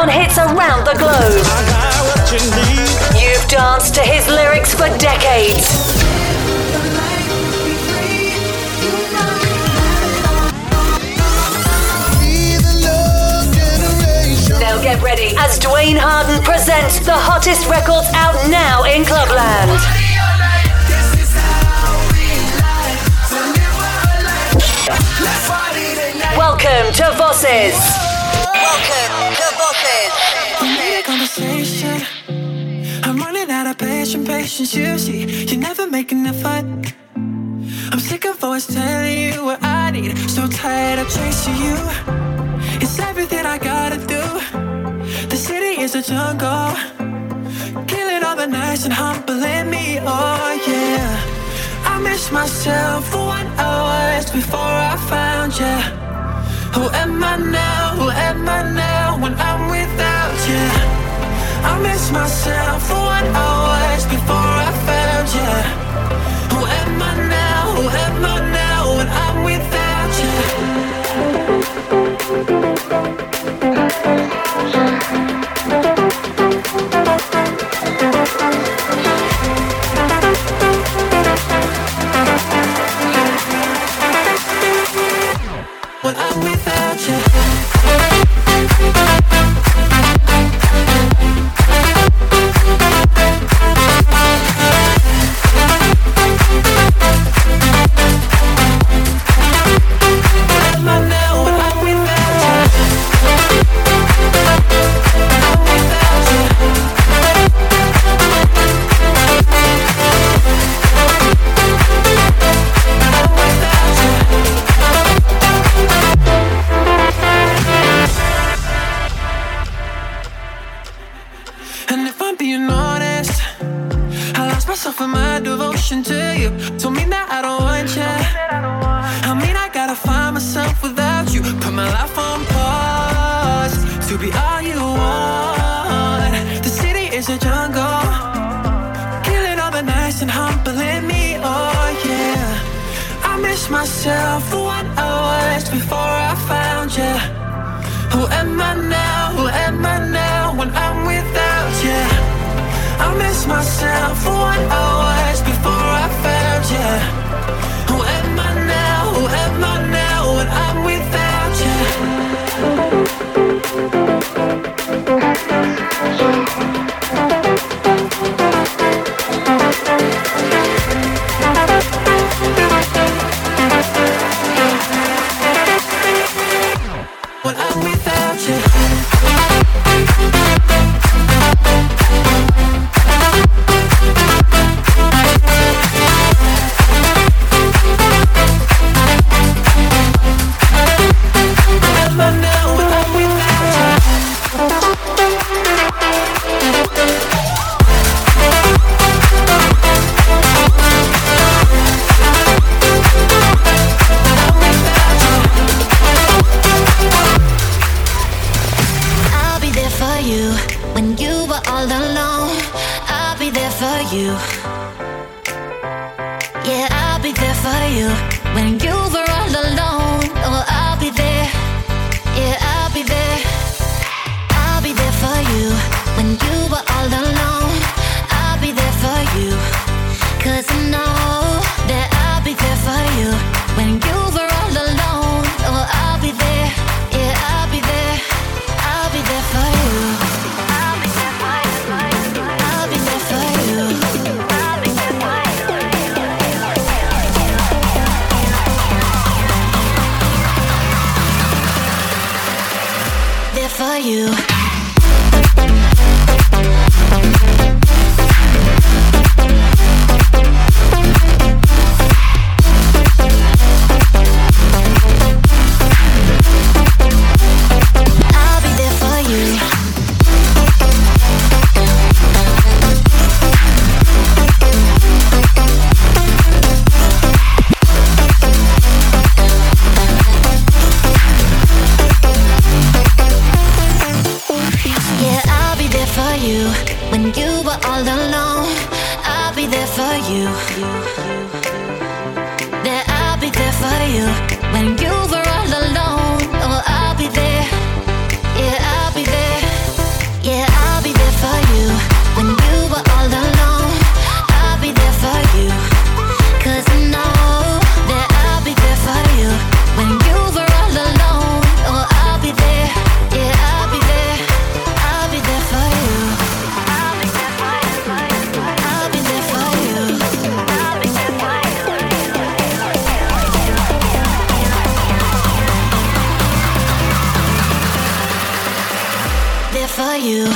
on hits around the globe. I got what you need. You've danced to his lyrics for decades. Now get ready as Dwayne Harden presents the hottest records out now in Clubland. Welcome to Voces. Welcome to Voces. We need a conversation. I'm running out of patience. You see, you never make an effort. I'm sick of always telling you what I need. So tired of chasing you. It's everything I gotta do. The city is a jungle. Killing all the nights and humbling me. Oh yeah. I miss myself for 1 hour before I found you. Who am I now? Who am I now when I'm without you? I miss myself for 1 hour before I found you. Who am I now? Who am I now when I'm without you? I'm without you. I'm not now when I'm without you. I'm without you. I'm without you. For my devotion to you, told me that I don't want you. I mean, I gotta find myself without you. Put my life on pause to be all you want. The city is a jungle, killing all the nights and humbling me. Oh yeah, I miss myself for 1 hour before I found you. Who am I now? Who am I now when I'm without you? I miss myself for 1 hour before I found you. Who am I now? Who am I now when I'm without you? When I'm without you. When you were all alone, oh, I'll be there. Yeah, I'll be there. for you.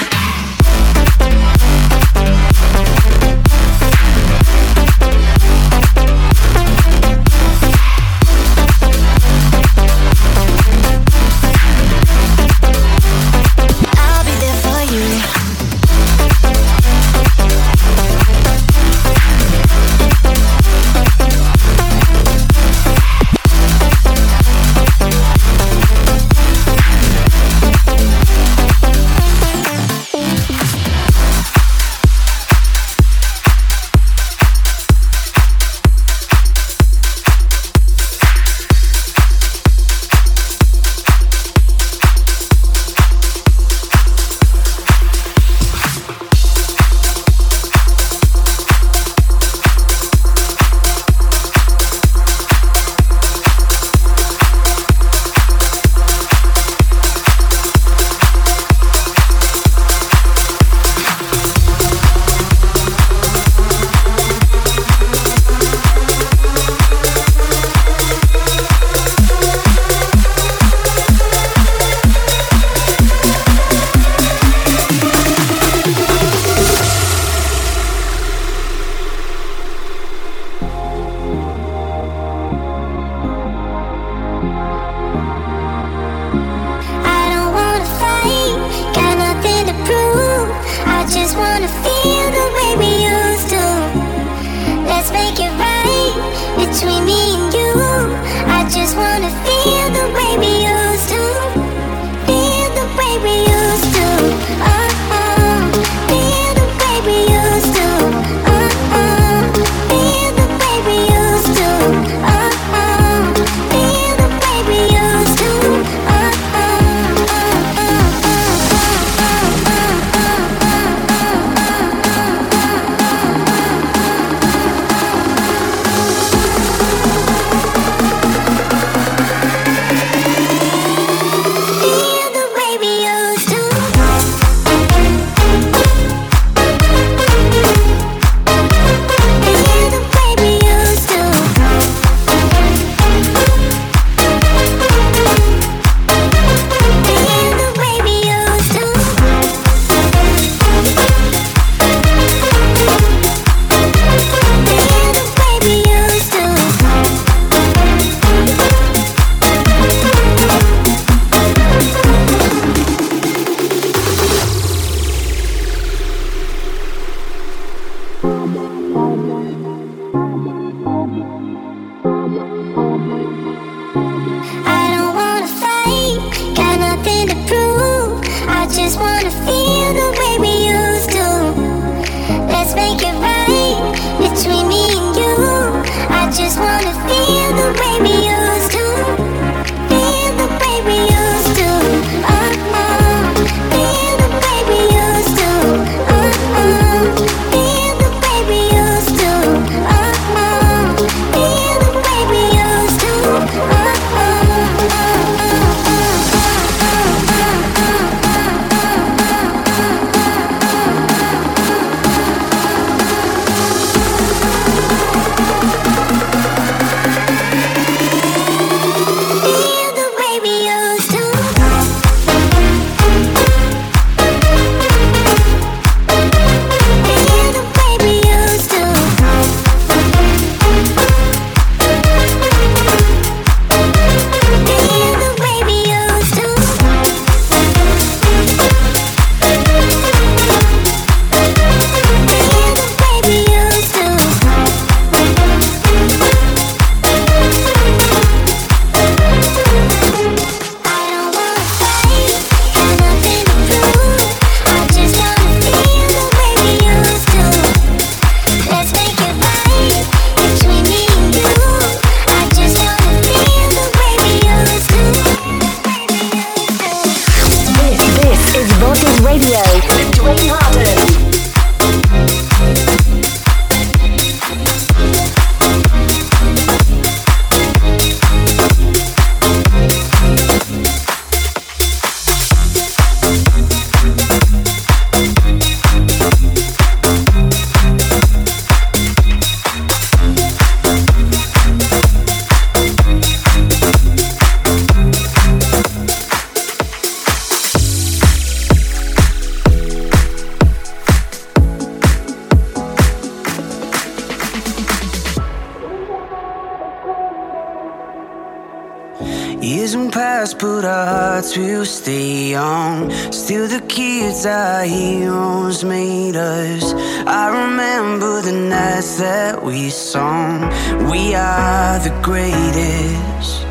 past, but our hearts will stay young. Still the kids, our heroes made us. I remember the nights that we sung. We are the greatest.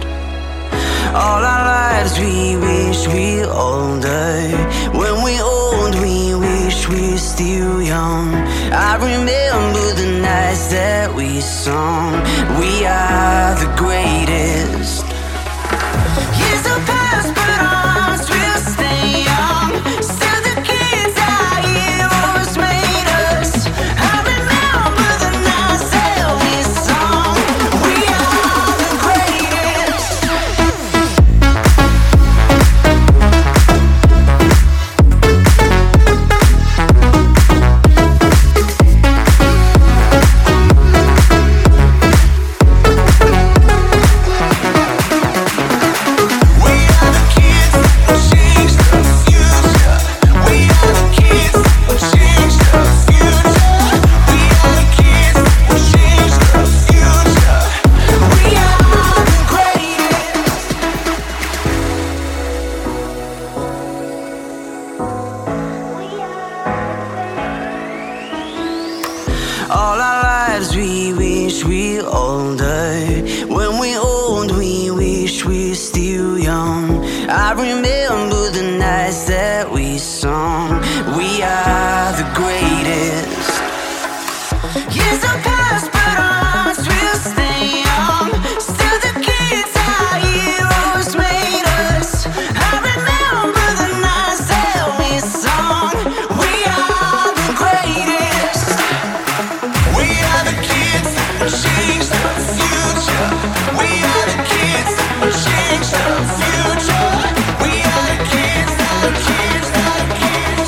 All our lives we wish we older. When we old we wish we still young. I remember the nights that we sung. We are the greatest. Years have passed but our hearts will stay young. Still the kids our heroes made us. I remember the nights that we sung. We are the greatest. We are the kids, the future. We are the kids, the kids, the kids.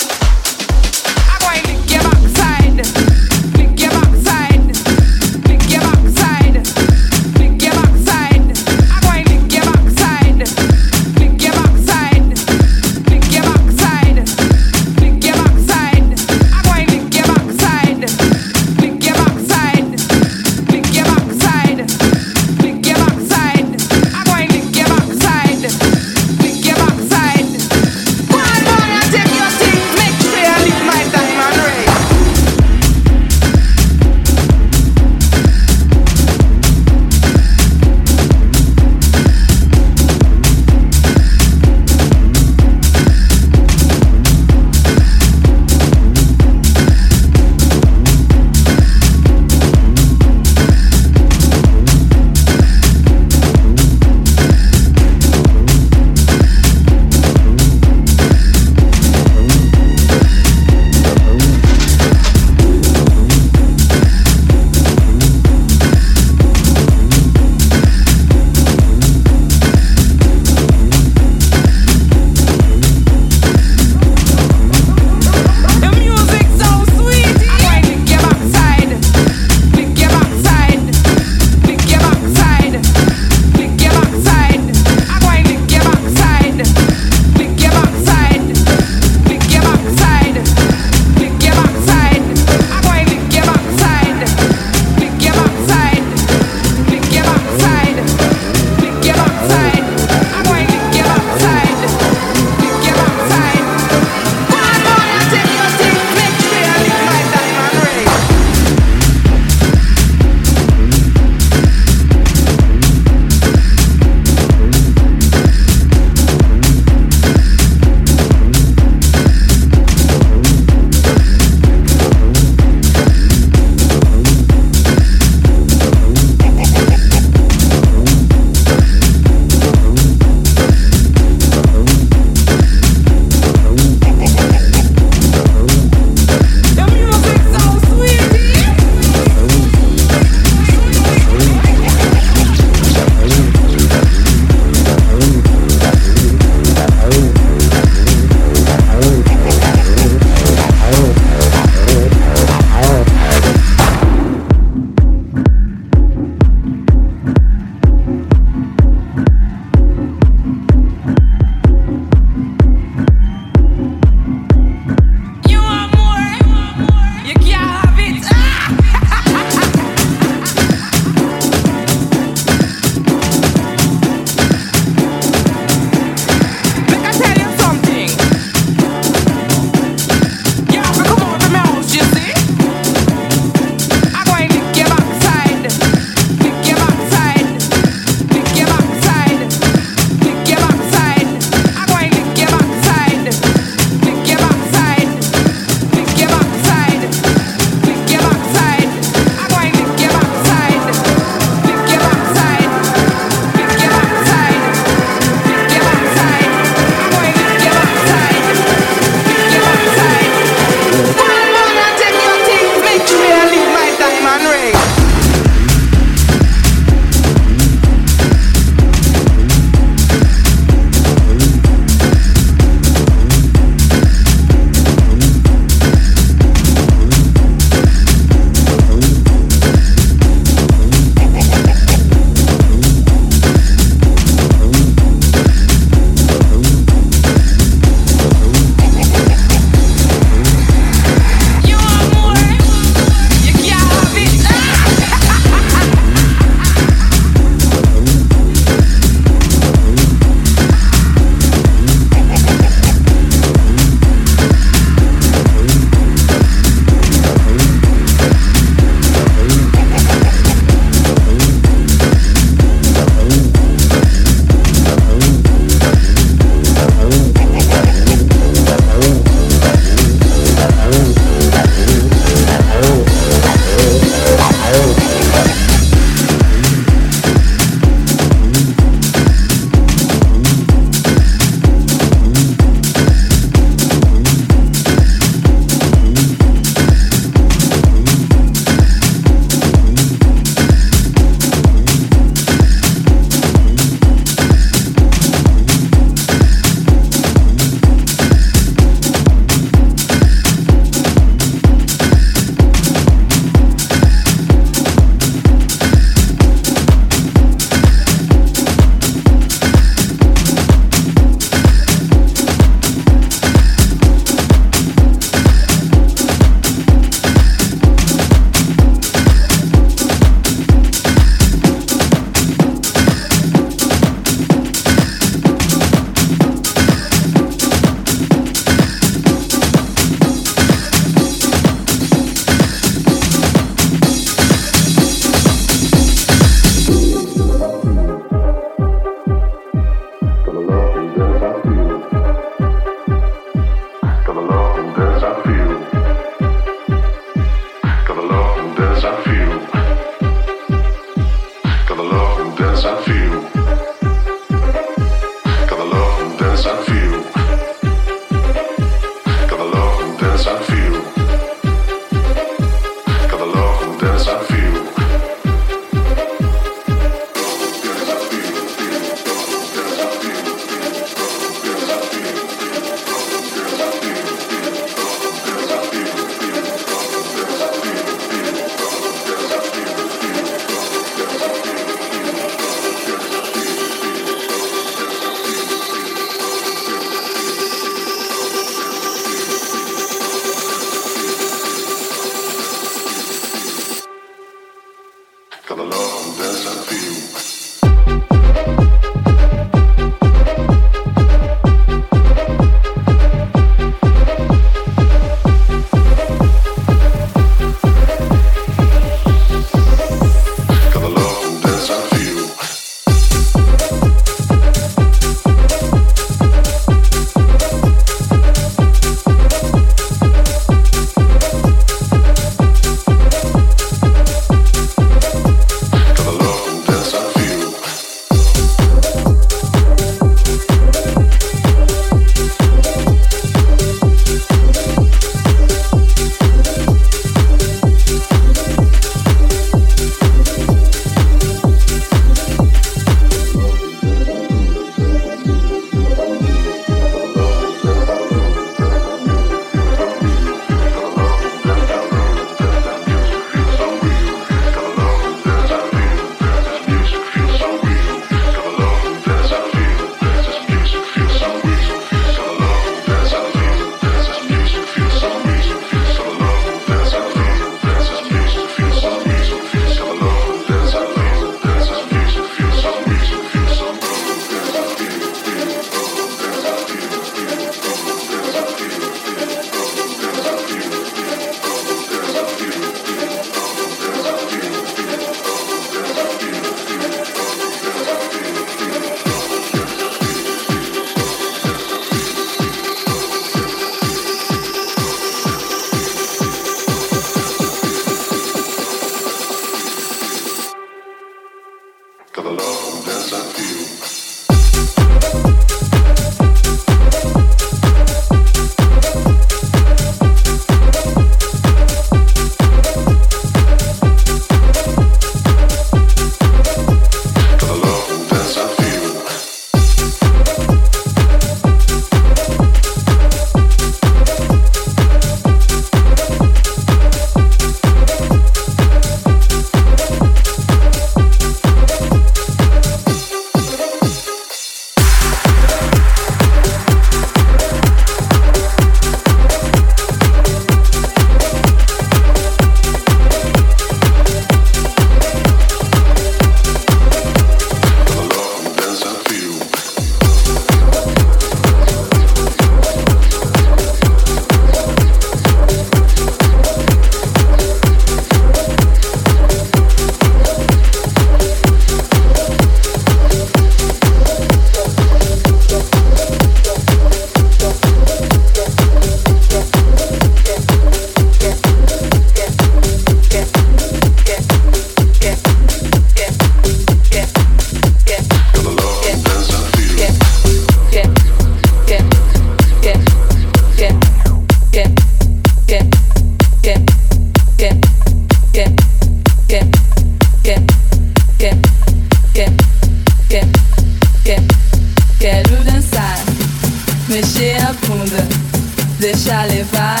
deixa levar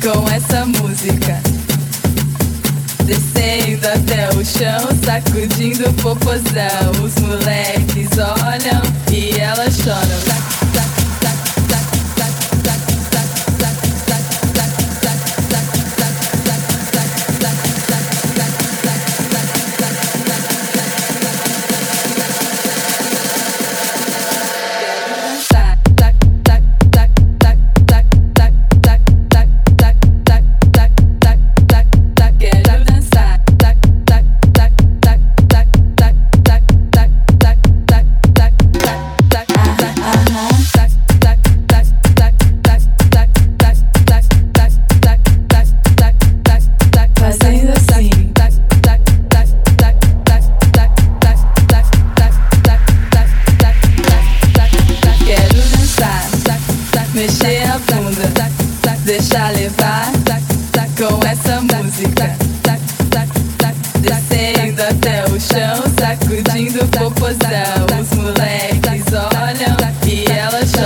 com essa música. Descendo até o chão, sacudindo o popozão. Os moleques olham e elas choram. Tac, tac. Deixa levar com essa música. Descendo até o chão, sacudindo o popozão. Os moleques olham e elas choram.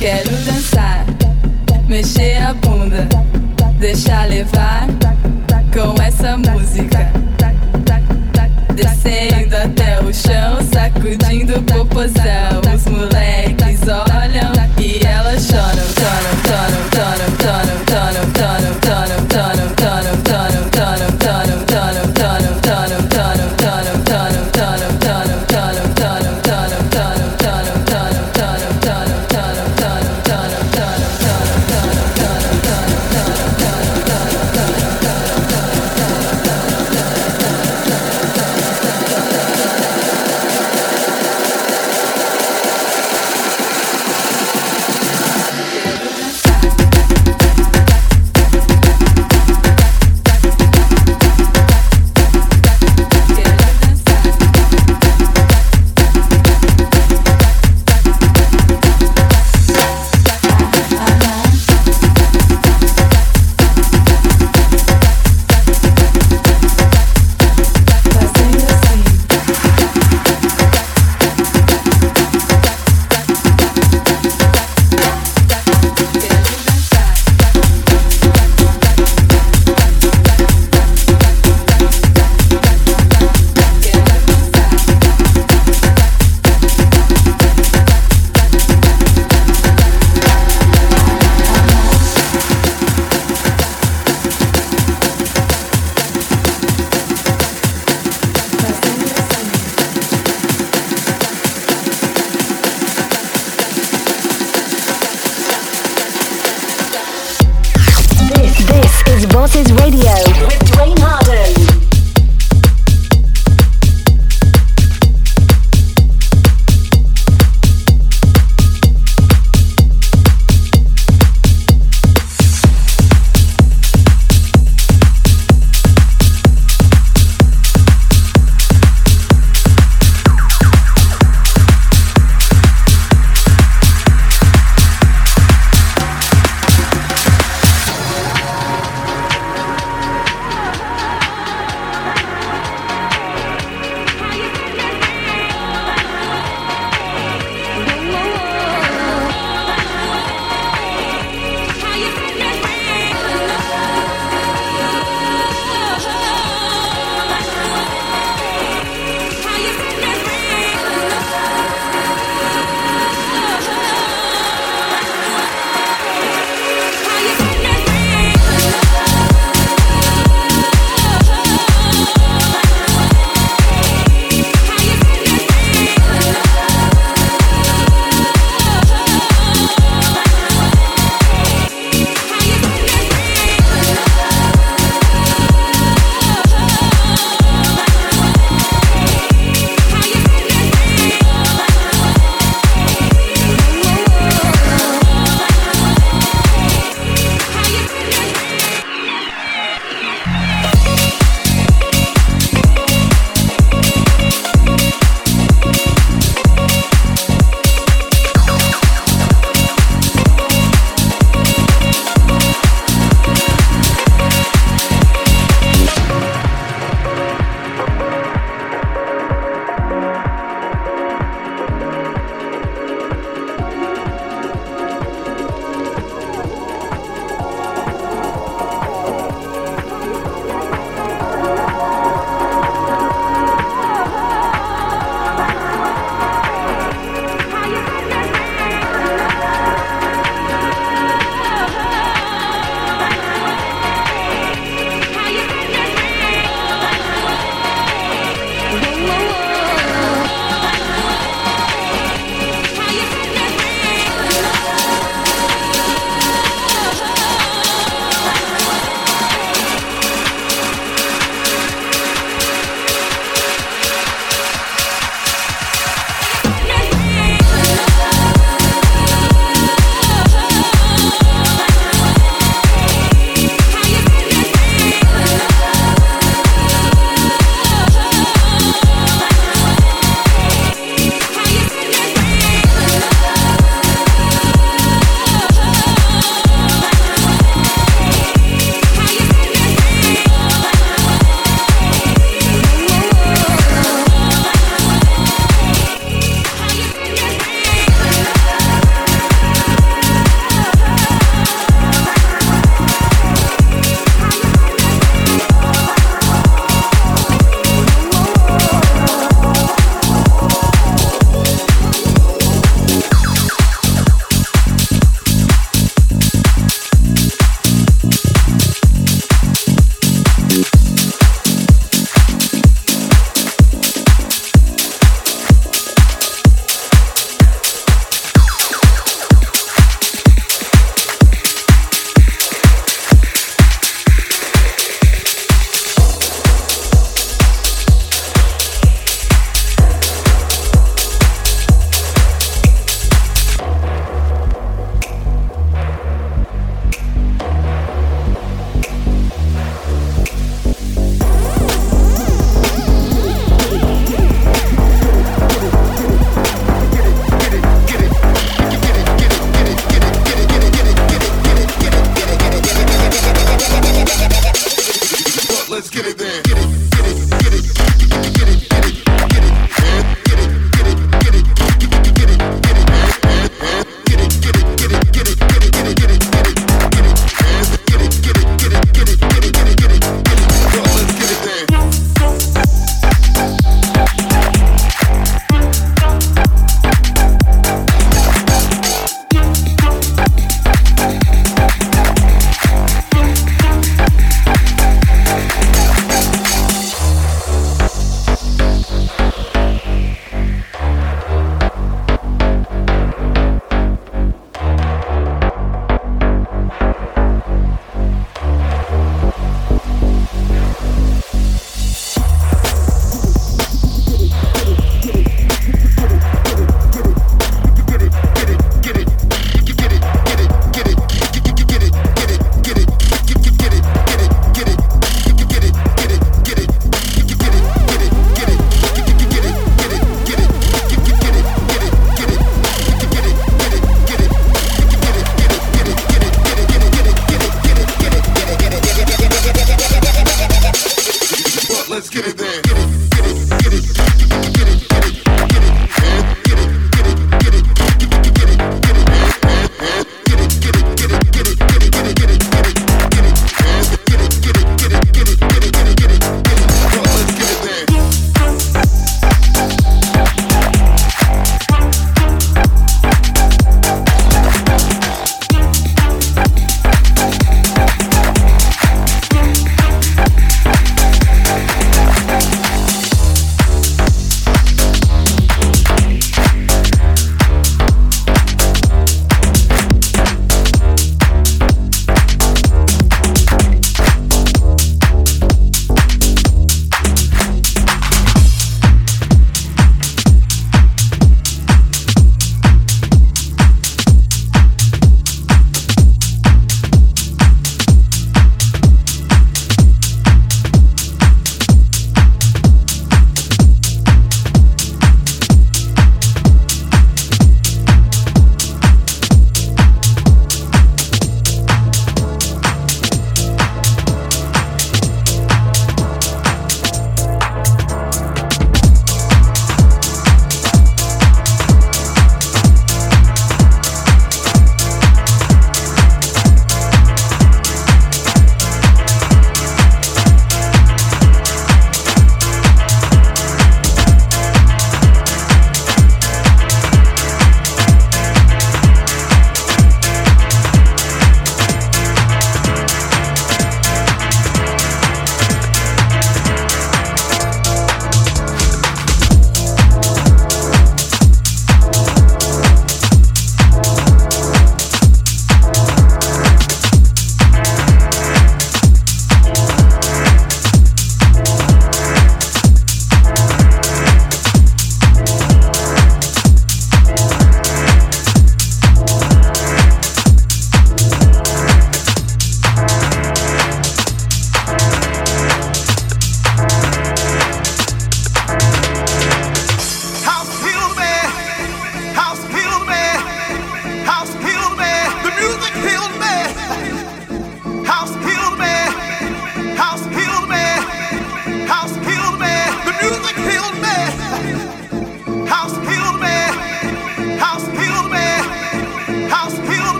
Quero dançar, mexer a bunda, deixar levar com essa música. Descendo até o chão, sacudindo o popozão. Os moleques olham e elas choram. Choram, choram, choram, choram, choram, choram, choram, choram, choram, choram, choram, choram, choram, choram, choram, choram, choram, choram, choram, choram, choram, choram, choram, choram.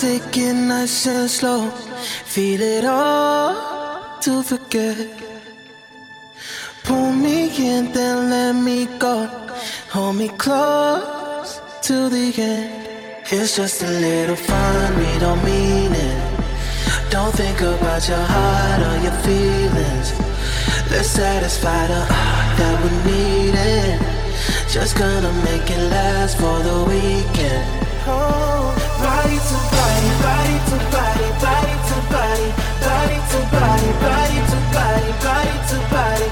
take it nice and slow. Feel it all to forget. Pull me in, then let me go. Hold me close to the end. It's just a little fun, we don't mean it. Don't think about your heart or your feelings. Let's satisfy the art that we needed. Just gonna make it last for the weekend. Oh, body to body, body to body, body to body, body to body, body to body, body to body.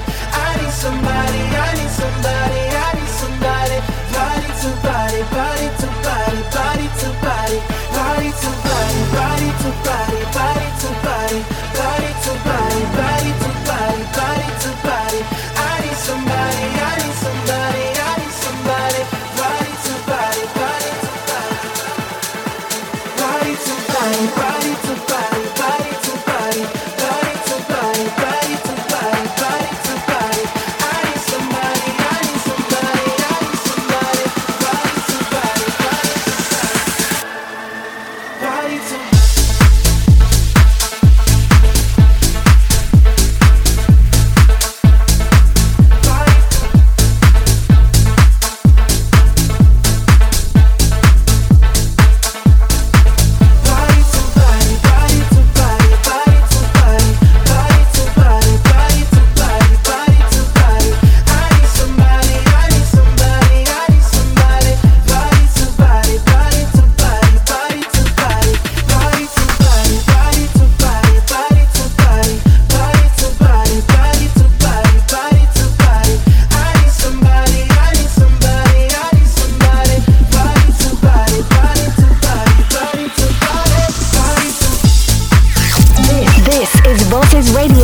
I need somebody, I need somebody, I need somebody. Body to body, body to body, body to body, body to body, body to body, body to body, body to body, body to body, body to body. I need somebody, I need somebody, I need somebody. Body to body, body to body, body to body, body to body, body to body, body to body, body to body, body to body. I need somebody, I need somebody, I need somebody. Body to body, body to body, body to body. This is Voltage Radio.